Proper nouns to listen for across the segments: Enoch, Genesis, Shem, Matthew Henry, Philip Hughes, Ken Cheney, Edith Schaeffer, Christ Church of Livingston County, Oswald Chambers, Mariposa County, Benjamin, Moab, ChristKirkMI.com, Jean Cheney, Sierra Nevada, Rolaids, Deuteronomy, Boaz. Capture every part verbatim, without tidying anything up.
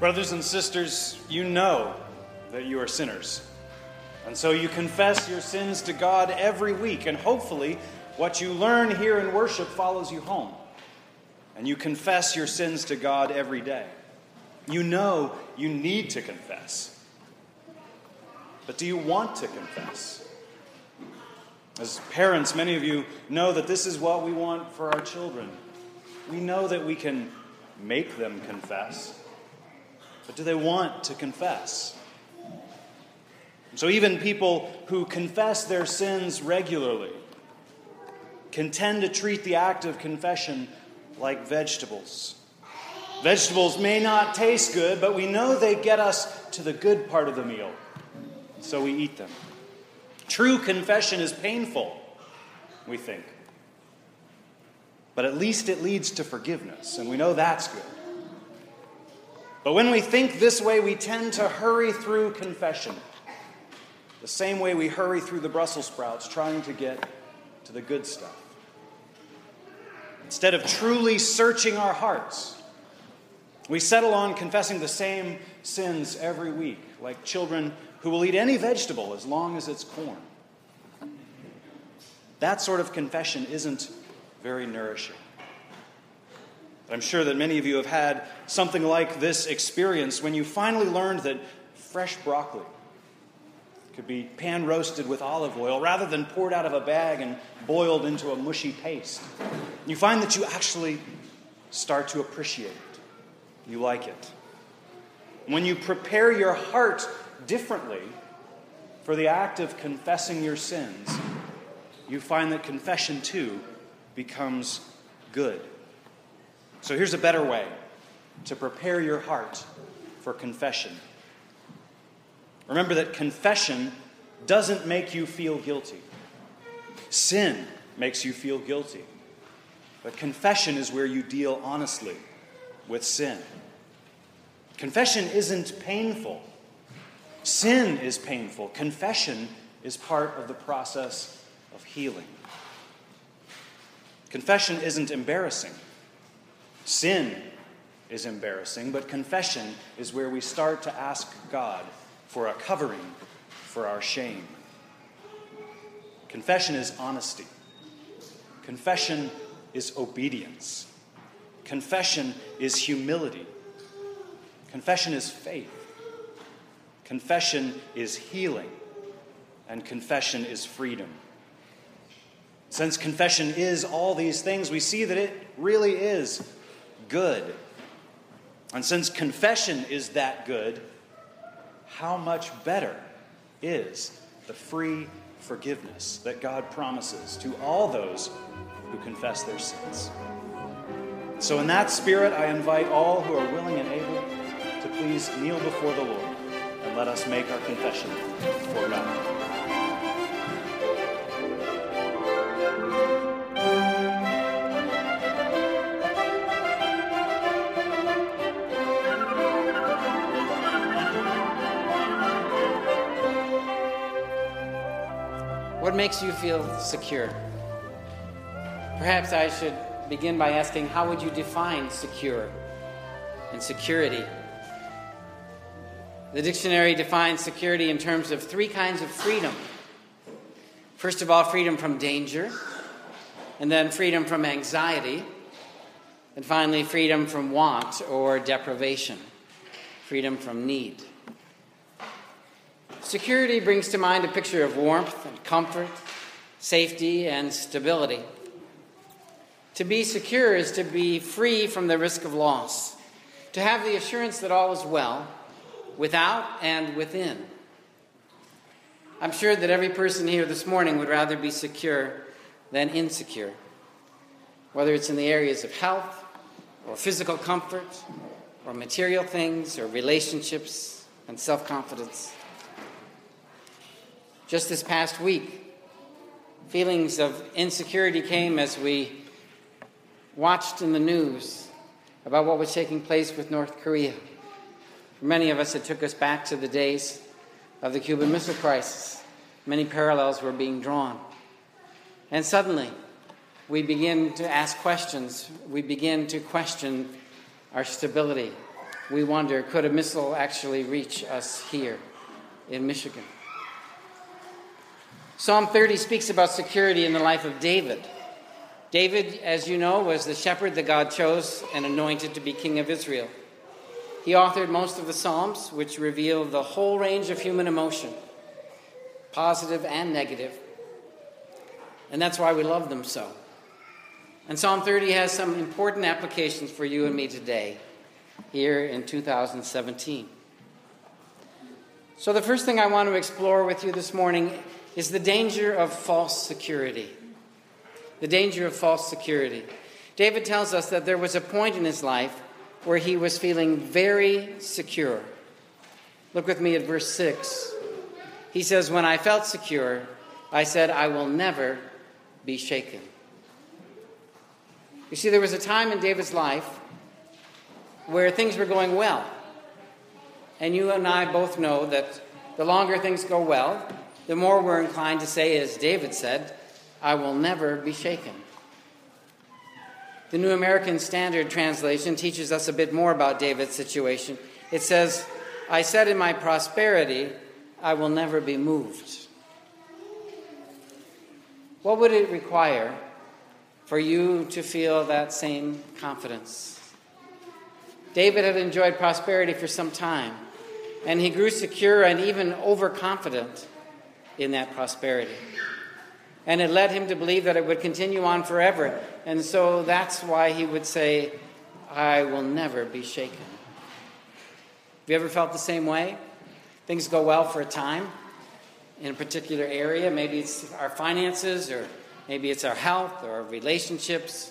Brothers and sisters, you know that you are sinners, and so you confess your sins to God every week, and hopefully what you learn here in worship follows you home, and you confess your sins to God every day. You know you need to confess, but do you want to confess? As parents, many of you know that this is what we want for our children. We know that we can make them confess. But do they want to confess? So even people who confess their sins regularly can tend to treat the act of confession like vegetables. Vegetables may not taste good, but we know they get us to the good part of the meal, so we eat them. True confession is painful, we think. But at least it leads to forgiveness, and we know that's good. But when we think this way, we tend to hurry through confession, the same way we hurry through the Brussels sprouts trying to get to the good stuff. Instead of truly searching our hearts, we settle on confessing the same sins every week, like children who will eat any vegetable as long as it's corn. That sort of confession isn't very nourishing. I'm sure that many of you have had something like this experience when you finally learned that fresh broccoli could be pan-roasted with olive oil rather than poured out of a bag and boiled into a mushy paste. You find that you actually start to appreciate it. You like it. When you prepare your heart differently for the act of confessing your sins, you find that confession, too, becomes good. So here's a better way to prepare your heart for confession. Remember that confession doesn't make you feel guilty. Sin makes you feel guilty. But confession is where you deal honestly with sin. Confession isn't painful. Sin is painful. Confession is part of the process of healing. Confession isn't embarrassing. Sin is embarrassing, but confession is where we start to ask God for a covering for our shame. Confession is honesty. Confession is obedience. Confession is humility. Confession is faith. Confession is healing. And confession is freedom. Since confession is all these things, we see that it really is good. And since confession is that good, how much better is the free forgiveness that God promises to all those who confess their sins. So in that spirit, I invite all who are willing and able to please kneel before the Lord and let us make our confession before God. What makes you feel secure? Perhaps I should begin by asking, how would you define secure and security? The dictionary defines security in terms of three kinds of freedom. First of all, freedom from danger, and then freedom from anxiety, and finally, freedom from want or deprivation, freedom from need. Security brings to mind a picture of warmth and comfort, safety and stability. To be secure is to be free from the risk of loss, to have the assurance that all is well, without and within. I'm sure that every person here this morning would rather be secure than insecure, whether it's in the areas of health or physical comfort or material things or relationships and self-confidence. Just this past week, feelings of insecurity came as we watched in the news about what was taking place with North Korea. For many of us, it took us back to the days of the Cuban Missile Crisis. Many parallels were being drawn. And suddenly, we begin to ask questions. We begin to question our stability. We wonder, could a missile actually reach us here in Michigan? Psalm thirty speaks about security in the life of David. David, as you know, was the shepherd that God chose and anointed to be king of Israel. He authored most of the Psalms, which reveal the whole range of human emotion, positive and negative. And that's why we love them so. And Psalm thirty has some important applications for you and me today, here in two thousand seventeen. So the first thing I want to explore with you this morning is the danger of false security. The danger of false security. David tells us that there was a point in his life where he was feeling very secure. Look with me at verse six. He says, "When I felt secure, I said, I will never be shaken." You see, there was a time in David's life where things were going well. And you and I both know that the longer things go well, the more we're inclined to say, as David said, "I will never be shaken." The New American Standard translation teaches us a bit more about David's situation. It says, "I said in my prosperity, I will never be moved." What would it require for you to feel that same confidence? David had enjoyed prosperity for some time, and he grew secure and even overconfident in that prosperity. And it led him to believe that it would continue on forever. And so that's why he would say, "I will never be shaken." Have you ever felt the same way? Things go well for a time in a particular area. Maybe it's our finances, or maybe it's our health or our relationships.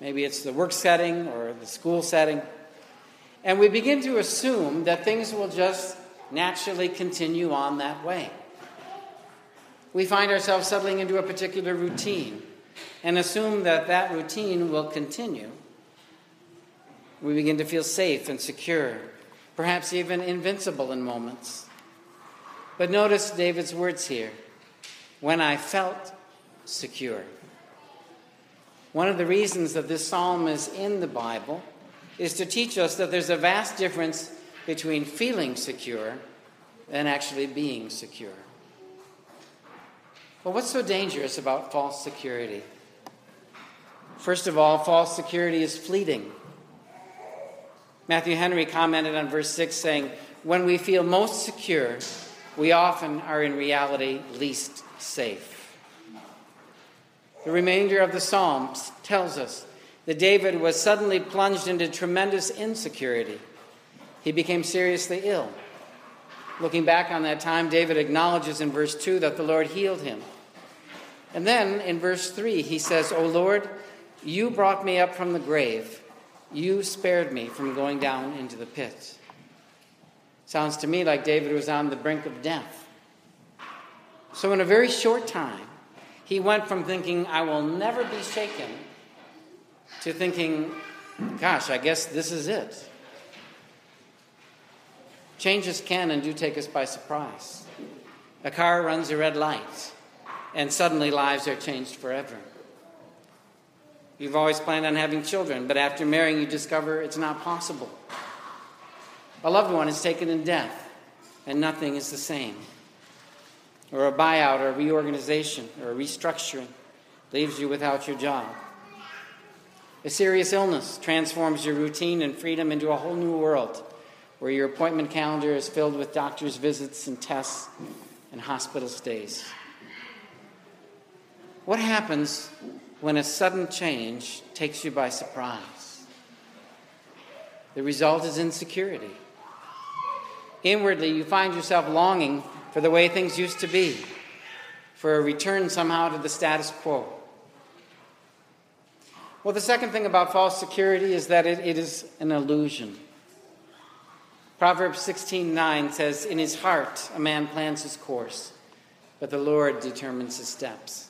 Maybe it's the work setting or the school setting. And we begin to assume that things will just naturally continue on that way. We find ourselves settling into a particular routine and assume that that routine will continue. We begin to feel safe and secure, perhaps even invincible in moments. But notice David's words here: "When I felt secure." One of the reasons that this psalm is in the Bible is to teach us that there's a vast difference between feeling secure and actually being secure. But what's so dangerous about false security? First of all, false security is fleeting. Matthew Henry commented on verse six saying, "When we feel most secure, we often are in reality least safe." The remainder of the Psalms tells us that David was suddenly plunged into tremendous insecurity. He became seriously ill. Looking back on that time, David acknowledges in verse two that the Lord healed him. And then in verse three, he says, "O Lord, you brought me up from the grave. You spared me from going down into the pit." Sounds to me like David was on the brink of death. So in a very short time, he went from thinking, "I will never be shaken," to thinking, "Gosh, I guess this is it." Changes can and do take us by surprise. A car runs a red light, and suddenly lives are changed forever. You've always planned on having children, but after marrying, you discover it's not possible. A loved one is taken in death, and nothing is the same. Or a buyout or reorganization or restructuring leaves you without your job. A serious illness transforms your routine and freedom into a whole new world where your appointment calendar is filled with doctor's visits and tests and hospital stays. What happens when a sudden change takes you by surprise? The result is insecurity. Inwardly, you find yourself longing for the way things used to be, for a return somehow to the status quo. Well, the second thing about false security is that it, it is an illusion. Proverbs sixteen nine says, "In his heart a man plans his course, but the Lord determines his steps."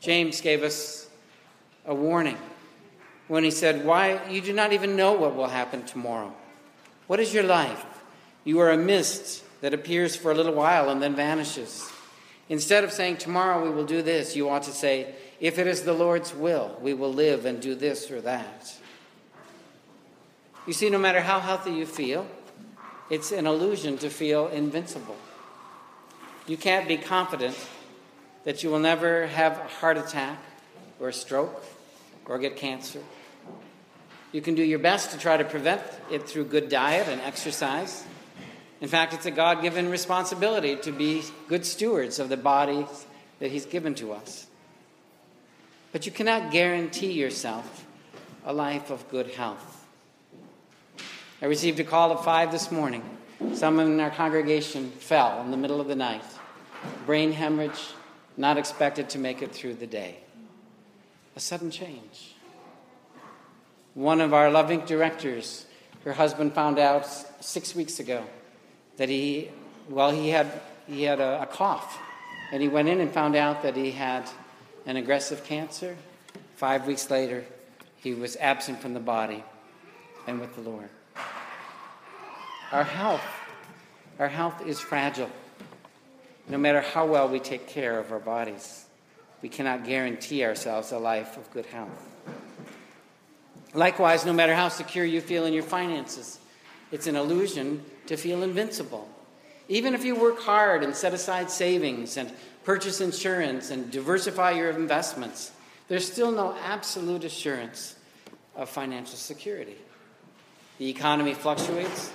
James gave us a warning when he said, "Why, you do not even know what will happen tomorrow. What is your life? You are a mist that appears for a little while and then vanishes." Instead of saying, "Tomorrow we will do this," you ought to say, "If it is the Lord's will, we will live and do this or that." You see, no matter how healthy you feel, it's an illusion to feel invincible. You can't be confident that you will never have a heart attack or a stroke or get cancer. You can do your best to try to prevent it through good diet and exercise. In fact, it's a God-given responsibility to be good stewards of the bodies that he's given to us. But you cannot guarantee yourself a life of good health. I received a call at five this morning. Someone in our congregation fell in the middle of the night. Brain hemorrhage, not expected to make it through the day. A sudden change. One of our loving directors, her husband found out six weeks ago that he, well, he had he had a, a cough, and he went in and found out that he had an aggressive cancer. Five weeks later, he was absent from the body and with the Lord. Our health, our health is fragile. No matter how well we take care of our bodies, we cannot guarantee ourselves a life of good health. Likewise, no matter how secure you feel in your finances, it's an illusion to feel invincible. Even if you work hard and set aside savings and purchase insurance and diversify your investments, there's still no absolute assurance of financial security. The economy fluctuates,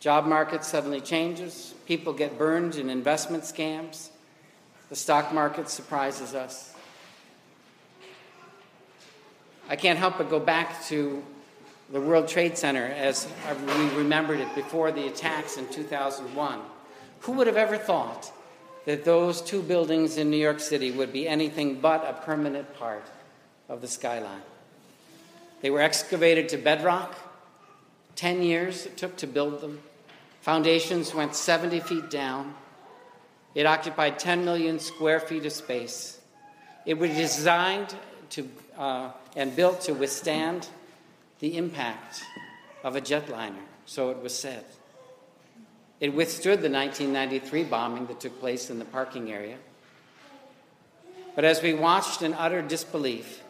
job market suddenly changes, people get burned in investment scams, the stock market surprises us. I can't help but go back to the World Trade Center as we remembered it before the attacks in two thousand one. Who would have ever thought that those two buildings in New York City would be anything but a permanent part of the skyline? They were excavated to bedrock. Ten years it took to build them. Foundations went seventy feet down. It occupied ten million square feet of space. It was designed to uh, and built to withstand the impact of a jetliner, so it was said. It withstood the nineteen ninety-three bombing that took place in the parking area. But as we watched in utter disbelief,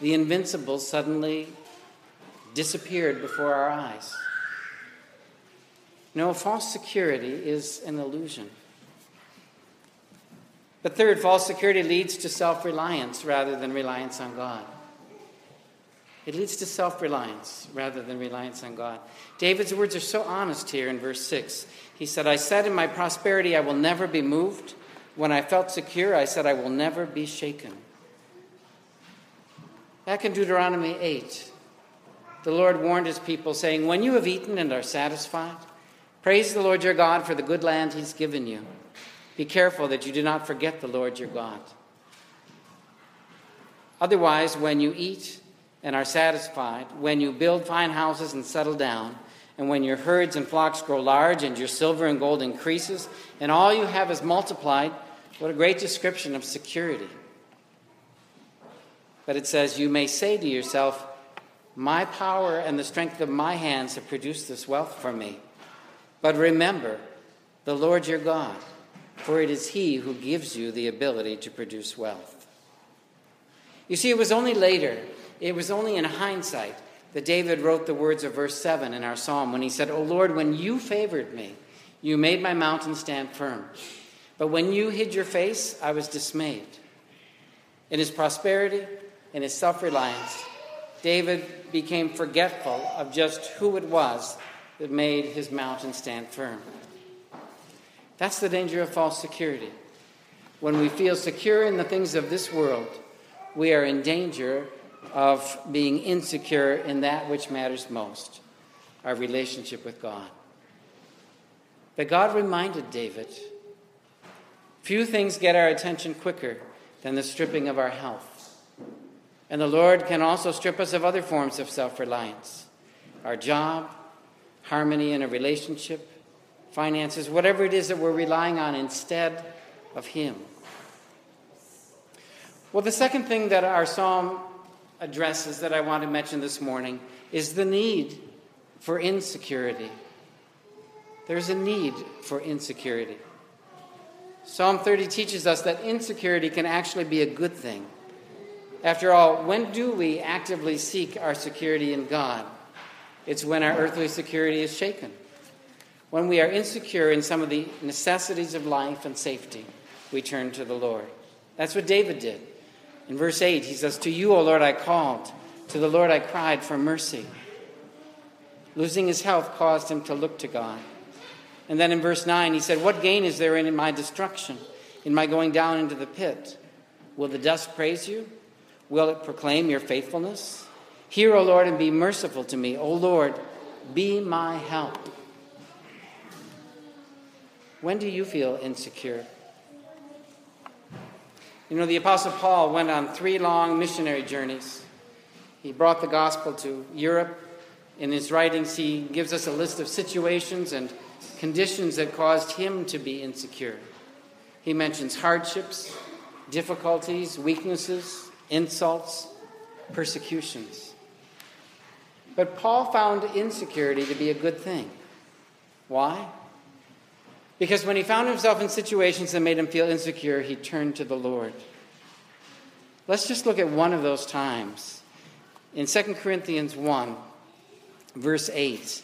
the invincible suddenly disappeared before our eyes. No, false security is an illusion. But third, false security leads to self-reliance rather than reliance on God. It leads to self-reliance rather than reliance on God. David's words are so honest here in verse six. He said, "I said in my prosperity, I will never be moved. When I felt secure, I said, I will never be shaken." Back in Deuteronomy eight, the Lord warned his people, saying, "When you have eaten and are satisfied, praise the Lord your God for the good land he's given you. Be careful that you do not forget the Lord your God. Otherwise, when you eat and are satisfied, when you build fine houses and settle down, and when your herds and flocks grow large and your silver and gold increases, and all you have is multiplied," what a great description of security. But it says, "You may say to yourself, my power and the strength of my hands have produced this wealth for me. But remember the Lord your God, for it is he who gives you the ability to produce wealth." You see, it was only later, it was only in hindsight that David wrote the words of verse seven in our psalm when he said, "O Lord, when you favored me, you made my mountain stand firm. But when you hid your face, I was dismayed." In his prosperity, in his self-reliance, David became forgetful of just who it was that made his mountain stand firm. That's the danger of false security. When we feel secure in the things of this world, we are in danger of being insecure in that which matters most, our relationship with God. But God reminded David, few things get our attention quicker than the stripping of our health. And the Lord can also strip us of other forms of self-reliance, our job, harmony in a relationship, finances, whatever it is that we're relying on instead of him. Well, the second thing that our psalm addresses that I want to mention this morning is the need for insecurity. There's a need for insecurity. Psalm thirty teaches us that insecurity can actually be a good thing. After all, when do we actively seek our security in God? It's when our earthly security is shaken, when we are insecure in some of the necessities of life and safety, we turn to the Lord. That's what David did. In verse eight, he says, "To you, O Lord, I called. To the Lord I cried for mercy." Losing his health caused him to look to God. And then in verse nine, he said, "What gain is therein in my destruction, in my going down into the pit? Will the dust praise you? Will it proclaim your faithfulness? Hear, O Lord, and be merciful to me. O Lord, be my help." When do you feel insecure? You know, the Apostle Paul went on three long missionary journeys. He brought the gospel to Europe. In his writings, he gives us a list of situations and conditions that caused him to be insecure. He mentions hardships, difficulties, weaknesses, insults, persecutions. But Paul found insecurity to be a good thing. Why? Because when he found himself in situations that made him feel insecure, he turned to the Lord. Let's just look at one of those times. In Second Corinthians one, verse eight,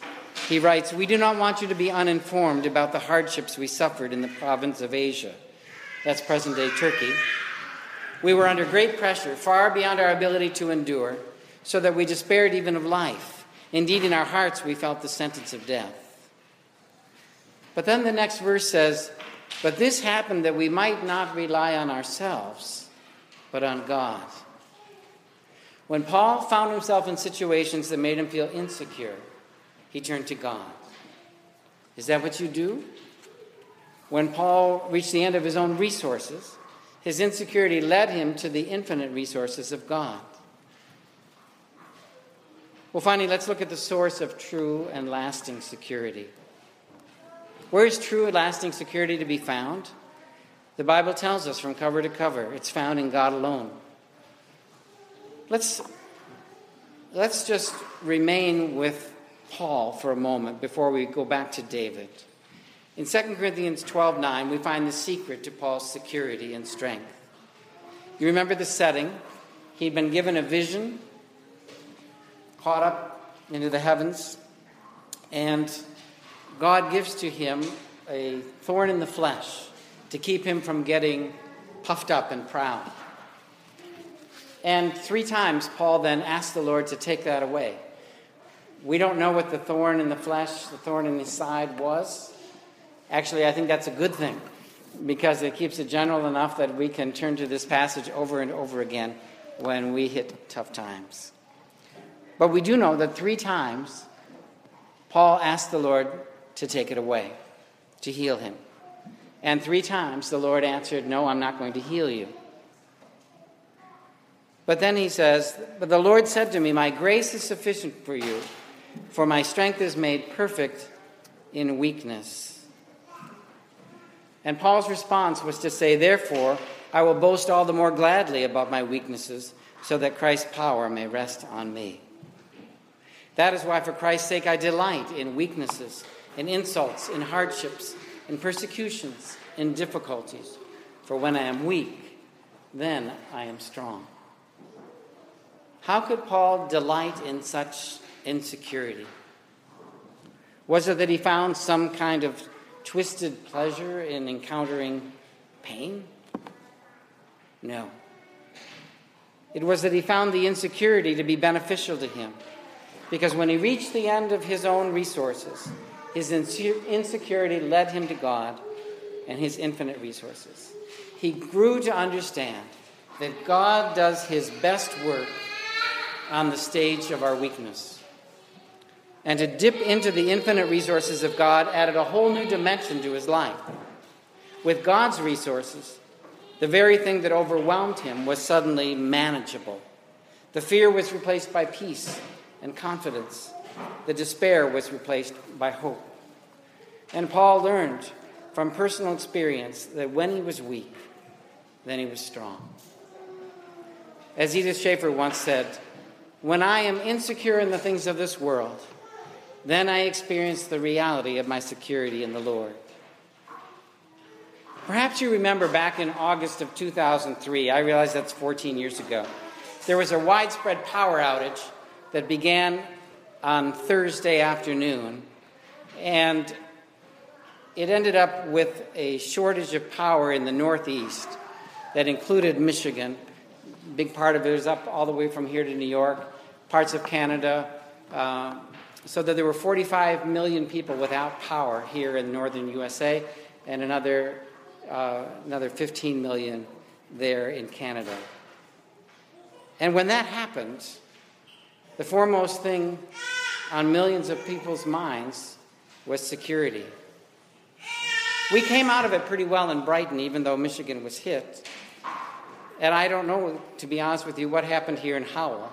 he writes, "We do not want you to be uninformed about the hardships we suffered in the province of Asia." That's present-day Turkey. "We were under great pressure, far beyond our ability to endure, so that we despaired even of life. Indeed, in our hearts we felt the sentence of death." But then the next verse says, "But this happened that we might not rely on ourselves, but on God." When Paul found himself in situations that made him feel insecure, he turned to God. Is that what you do? When Paul reached the end of his own resources, his insecurity led him to the infinite resources of God. Well, finally, let's look at the source of true and lasting security. Where is true and lasting security to be found? The Bible tells us from cover to cover, it's found in God alone. Let's, let's just remain with Paul for a moment before we go back to David. In Second Corinthians twelve nine, we find the secret to Paul's security and strength. You remember the setting. He'd been given a vision, caught up into the heavens, and God gives to him a thorn in the flesh to keep him from getting puffed up and proud. And three times Paul then asked the Lord to take that away. We don't know what the thorn in the flesh, the thorn in his side was. Actually, I think that's a good thing, because it keeps it general enough that we can turn to this passage over and over again when we hit tough times. But we do know that three times Paul asked the Lord to take it away, to heal him. And three times the Lord answered, "No, I'm not going to heal you." But then he says, "But the Lord said to me, my grace is sufficient for you, for my strength is made perfect in weakness." And Paul's response was to say, "Therefore, I will boast all the more gladly about my weaknesses, so that Christ's power may rest on me. That is why, for Christ's sake, I delight in weaknesses, in insults, in hardships, in persecutions, in difficulties. For when I am weak, then I am strong." How could Paul delight in such insecurity? Was it that he found some kind of twisted pleasure in encountering pain? No. It was that he found the insecurity to be beneficial to him, because when he reached the end of his own resources, his insecurity led him to God and his infinite resources. He grew to understand that God does his best work on the stage of our weakness. And to dip into the infinite resources of God added a whole new dimension to his life. With God's resources, the very thing that overwhelmed him was suddenly manageable. The fear was replaced by peace and confidence The despair was replaced by hope. And Paul learned from personal experience that when he was weak, then he was strong. As Edith Schaeffer once said, "When I am insecure in the things of this world, then I experience the reality of my security in the Lord." Perhaps you remember back in August of two thousand three, I realize that's fourteen years ago, there was a widespread power outage that began on Thursday afternoon, and it ended up with a shortage of power in the Northeast that included Michigan. A big part of it was up all the way from here to New York, parts of Canada, uh, so that there were forty-five million people without power here in northern U S A and another uh, another fifteen million there in Canada. And when that happened, the foremost thing on millions of people's minds was security. We came out of it pretty well in Brighton, even though Michigan was hit. And I don't know, to be honest with you, what happened here in Howell.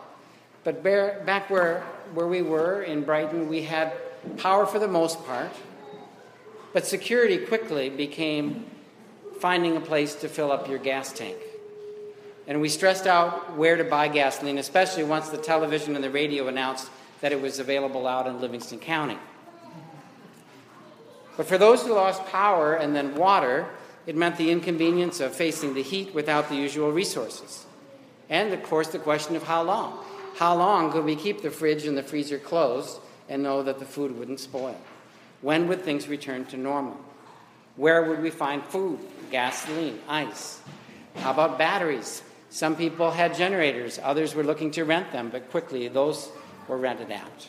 But bear, back where, where we were in Brighton, we had power for the most part, but security quickly became finding a place to fill up your gas tank. And we stressed out where to buy gasoline, especially once the television and the radio announced that it was available out in Livingston County. But for those who lost power and then water, it meant the inconvenience of facing the heat without the usual resources. And, of course, the question of how long. How long could we keep the fridge and the freezer closed and know that the food wouldn't spoil? When would things return to normal? Where would we find food, gasoline, ice? How about batteries? Some people had generators. Others were looking to rent them, but quickly those were rented out.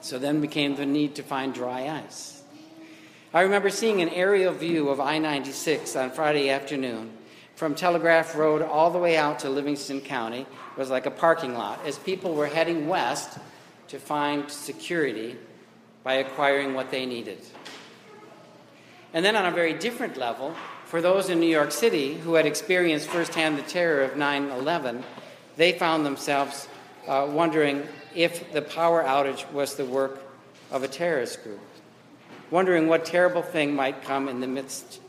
So then became the need to find dry ice. I remember seeing an aerial view of I ninety-six on Friday afternoon. From Telegraph Road all the way out to Livingston County was like a parking lot as people were heading west to find security by acquiring what they needed. And then on a very different level, for those in New York City who had experienced firsthand the terror of nine eleven, they found themselves uh, wondering if the power outage was the work of a terrorist group, wondering what terrible thing might come in the midst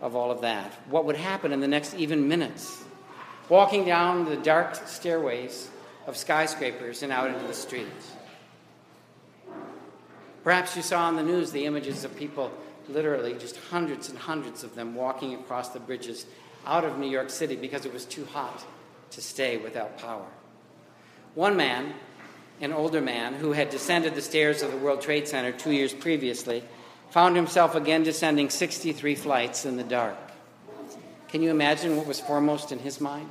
of all of that. What would happen in the next even minutes? Walking down the dark stairways of skyscrapers and out into the streets. Perhaps you saw on the news the images of people, literally just hundreds and hundreds of them, walking across the bridges out of New York City because it was too hot to stay without power. One man, an older man, who had descended the stairs of the World Trade Center two years previously, found himself again descending sixty-three flights in the dark. Can you imagine what was foremost in his mind?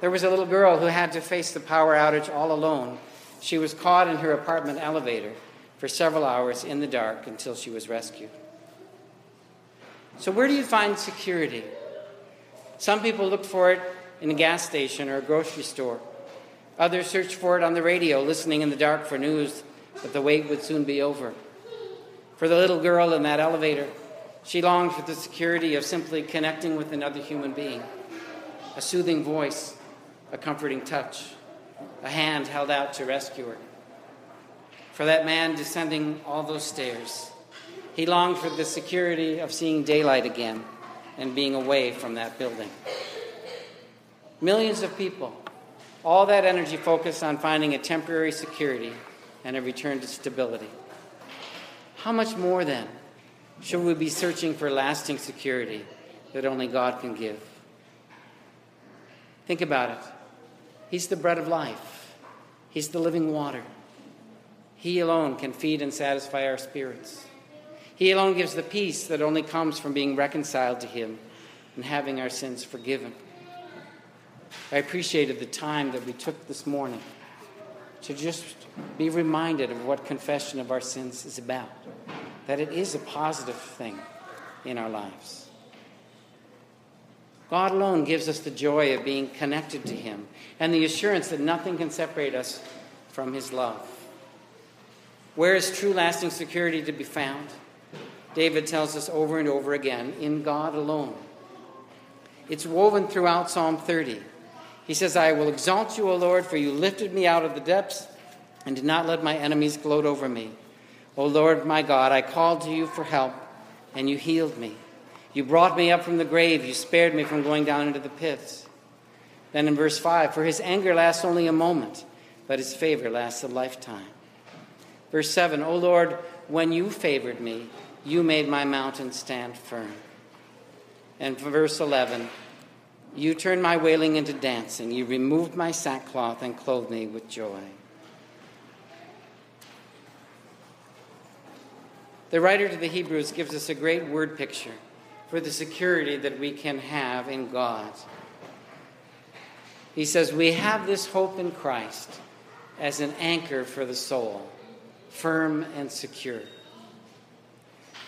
There was a little girl who had to face the power outage all alone. She was caught in her apartment elevator for several hours in the dark until she was rescued. So where do you find security? Some people look for it in a gas station or a grocery store. Others search for it on the radio, listening in the dark for news that the wait would soon be over. For the little girl in that elevator, she longed for the security of simply connecting with another human being, a soothing voice, a comforting touch, a hand held out to rescue her. For that man descending all those stairs, he longed for the security of seeing daylight again and being away from that building. Millions of people, all that energy focused on finding a temporary security and a return to stability. How much more, then, should we be searching for lasting security that only God can give? Think about it. He's the bread of life. He's the living water. He alone can feed and satisfy our spirits. He alone gives the peace that only comes from being reconciled to Him and having our sins forgiven. I appreciated the time that we took this morning to just be reminded of what confession of our sins is about, that it is a positive thing in our lives. God alone gives us the joy of being connected to Him and the assurance that nothing can separate us from His love. Where is true lasting security to be found? David tells us over and over again, in God alone. It's woven throughout Psalm thirty. He says, "I will exalt you, O Lord, for you lifted me out of the depths and do not let my enemies gloat over me. O Lord my God, I called to you for help, and you healed me. You brought me up from the grave. You spared me from going down into the pits. Then in verse five, for his anger lasts only a moment, but his favor lasts a lifetime. Verse seven, O Lord, when you favored me, you made my mountain stand firm. And verse eleven, you turned my wailing into dancing. You removed my sackcloth and clothed me with joy. The writer to the Hebrews gives us a great word picture for the security that we can have in God. He says, we have this hope in Christ as an anchor for the soul, firm and secure.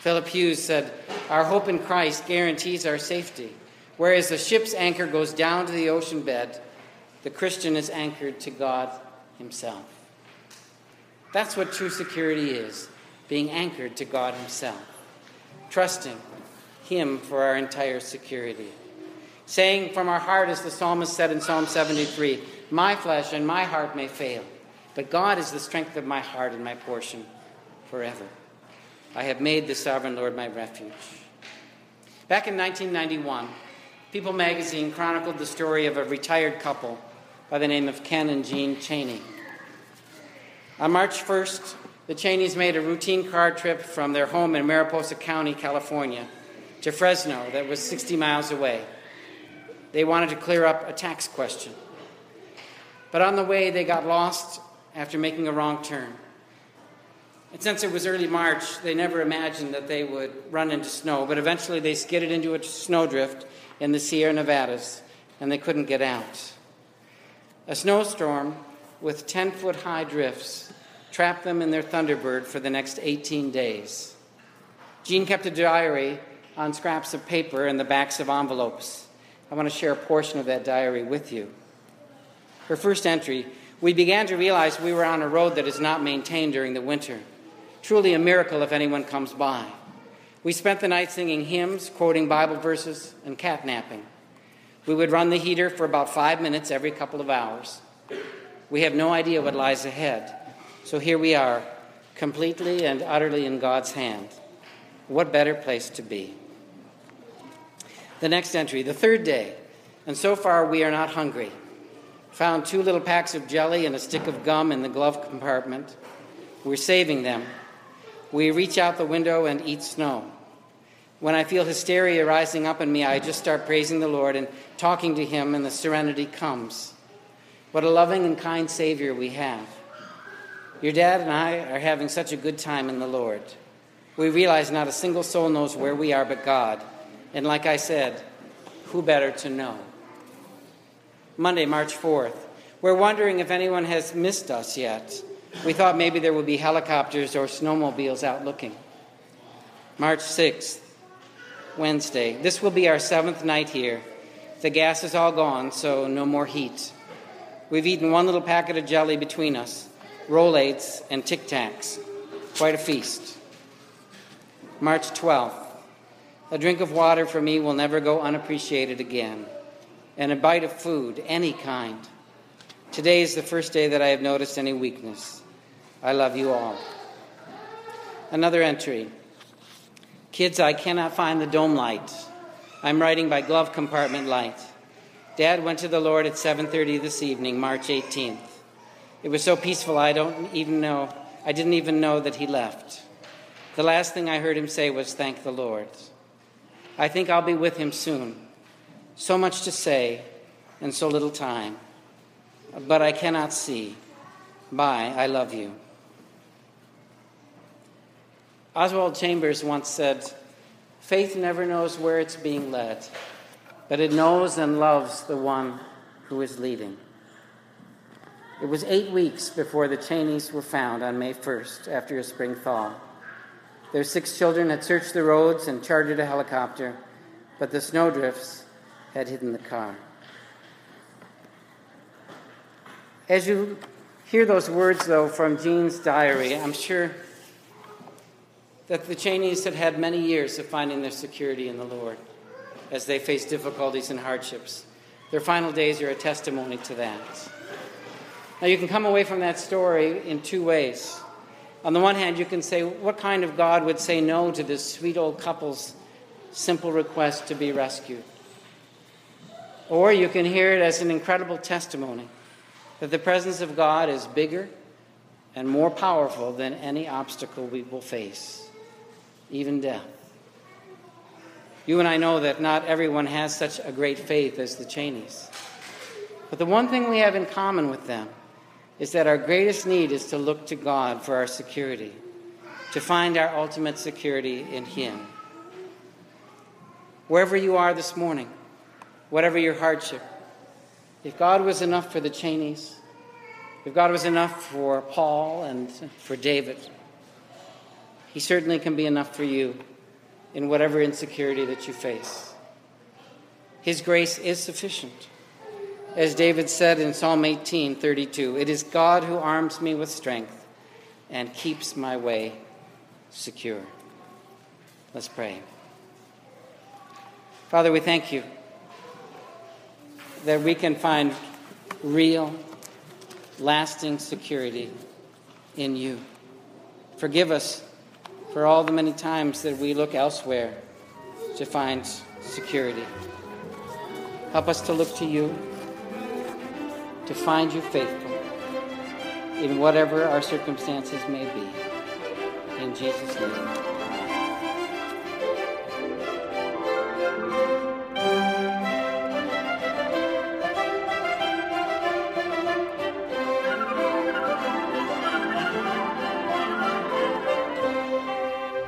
Philip Hughes said, our hope in Christ guarantees our safety. Whereas the ship's anchor goes down to the ocean bed, the Christian is anchored to God himself. That's what true security is, being anchored to God himself, trusting him for our entire security. Saying from our heart, as the psalmist said in Psalm seventy-three, my flesh and my heart may fail, but God is the strength of my heart and my portion forever. I have made the sovereign Lord my refuge. Back in nineteen ninety-one, People magazine chronicled the story of a retired couple by the name of Ken and Jean Cheney. On March first, the Cheneys made a routine car trip from their home in Mariposa County, California, to Fresno that was sixty miles away. They wanted to clear up a tax question. But on the way, they got lost after making a wrong turn. And since it was early March, they never imagined that they would run into snow, but eventually they skidded into a snowdrift in the Sierra Nevadas, and they couldn't get out. A snowstorm with ten-foot-high drifts trapped them in their Thunderbird for the next eighteen days. Jean kept a diary on scraps of paper and the backs of envelopes. I want to share a portion of that diary with you. Her first entry, we began to realize we were on a road that is not maintained during the winter. Truly a miracle if anyone comes by. We spent the night singing hymns, quoting Bible verses, and catnapping. We would run the heater for about five minutes every couple of hours. We have no idea what lies ahead. So here we are, completely and utterly in God's hand. What better place to be? The next entry, the third day, and so far we are not hungry. Found two little packs of jelly and a stick of gum in the glove compartment. We're saving them. We reach out the window and eat snow. When I feel hysteria rising up in me, I just start praising the Lord and talking to him, and the serenity comes. What a loving and kind Savior we have. Your dad and I are having such a good time in the Lord. We realize not a single soul knows where we are but God. And like I said, who better to know? Monday, March fourth. We're wondering if anyone has missed us yet. We thought maybe there would be helicopters or snowmobiles out looking. March sixth, Wednesday. This will be our seventh night here. The gas is all gone, so no more heat. We've eaten one little packet of jelly between us, Rolaids and Tic Tacs. Quite a feast. March twelfth. A drink of water for me will never go unappreciated again. And a bite of food, any kind. Today is the first day that I have noticed any weakness. I love you all. Another entry. Kids, I cannot find the dome light. I'm writing by glove compartment light. Dad went to the Lord at seven thirty this evening, March eighteenth. It was so peaceful I don't even know, I didn't even know that he left. The last thing I heard him say was, thank the Lord. I think I'll be with him soon. So much to say and so little time, but I cannot see. Bye, I love you. Oswald Chambers once said, faith never knows where it's being led, but it knows and loves the one who is leading. It was eight weeks before the Cheneys were found on May first after a spring thaw. Their six children had searched the roads and chartered a helicopter, but the snowdrifts had hidden the car. As you hear those words, though, from Jean's diary, I'm sure that the Cheneys had had many years of finding their security in the Lord as they faced difficulties and hardships. Their final days are a testimony to that. Now, you can come away from that story in two ways. On the one hand, you can say, what kind of God would say no to this sweet old couple's simple request to be rescued? Or you can hear it as an incredible testimony that the presence of God is bigger and more powerful than any obstacle we will face, even death. You and I know that not everyone has such a great faith as the Cheneys. But the one thing we have in common with them is that our greatest need is to look to God for our security, to find our ultimate security in Him. Wherever you are this morning, whatever your hardship, if God was enough for the Cheneys, if God was enough for Paul and for David, He certainly can be enough for you in whatever insecurity that you face. His grace is sufficient. As David said in Psalm eighteen thirty-two, it is God who arms me with strength and keeps my way secure. Let's pray. Father, we thank you that we can find real, lasting security in you. Forgive us for all the many times that we look elsewhere to find security. Help us to look to you, to find you faithful in whatever our circumstances may be. In Jesus' name.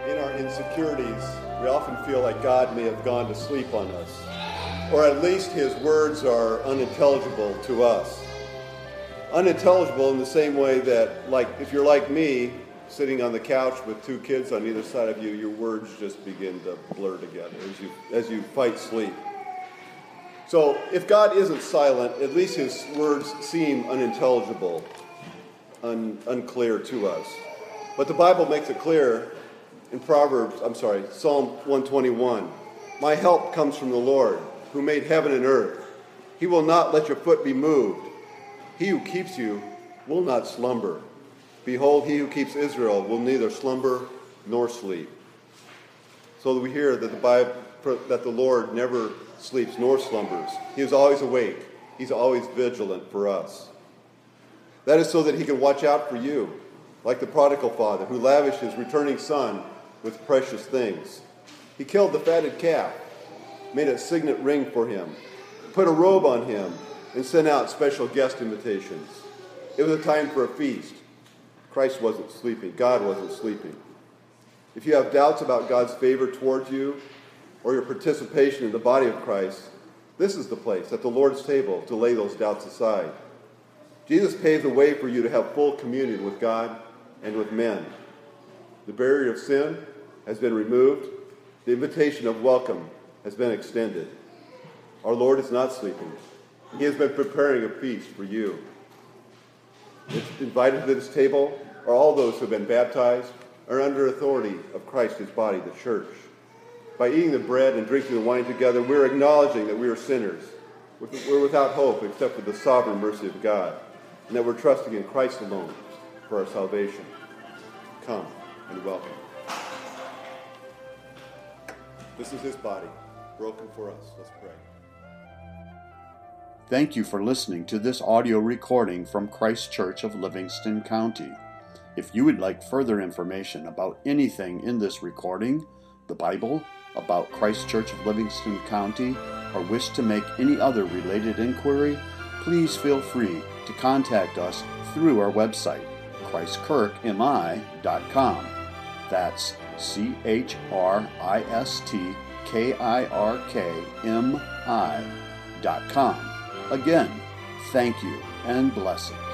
In our insecurities, we often feel like God may have gone to sleep on us, or at least his words are unintelligible to us. Unintelligible in the same way that, like, if you're like me, sitting on the couch with two kids on either side of you, your words just begin to blur together as you as you fight sleep. So if God isn't silent, at least his words seem unintelligible, un, unclear to us. But the Bible makes it clear in Proverbs, I'm sorry, Psalm one twenty-one, my help comes from the Lord, who made heaven and earth. He will not let your foot be moved. He who keeps you will not slumber. Behold, he who keeps Israel will neither slumber nor sleep. So we hear that the Bible, that the Lord never sleeps nor slumbers. He is always awake. He's always vigilant for us. That is so that he can watch out for you, like the prodigal father who lavished his returning son with precious things. He killed the fatted calf, made a signet ring for him, put a robe on him, and sent out special guest invitations. It was a time for a feast. Christ wasn't sleeping. God wasn't sleeping. If you have doubts about God's favor towards you or your participation in the body of Christ, this is the place, at the Lord's table, to lay those doubts aside. Jesus paved the way for you to have full communion with God and with men. The barrier of sin has been removed. The invitation of welcome has been extended. Our Lord is not sleeping. He has been preparing a feast for you. It's invited to this table are all those who have been baptized are under authority of Christ, his body, the church. By eating the bread and drinking the wine together, we're acknowledging that we are sinners. We're without hope except for the sovereign mercy of God, and that we're trusting in Christ alone for our salvation. Come and welcome. This is his body, broken for us. Let's pray. Thank you for listening to this audio recording from Christ Church of Livingston County. If you would like further information about anything in this recording, the Bible, about Christ Church of Livingston County, or wish to make any other related inquiry, please feel free to contact us through our website, Christ Kirk M I dot com. That's C H R I S T K I R K M I dot com. Again, thank you and blessings.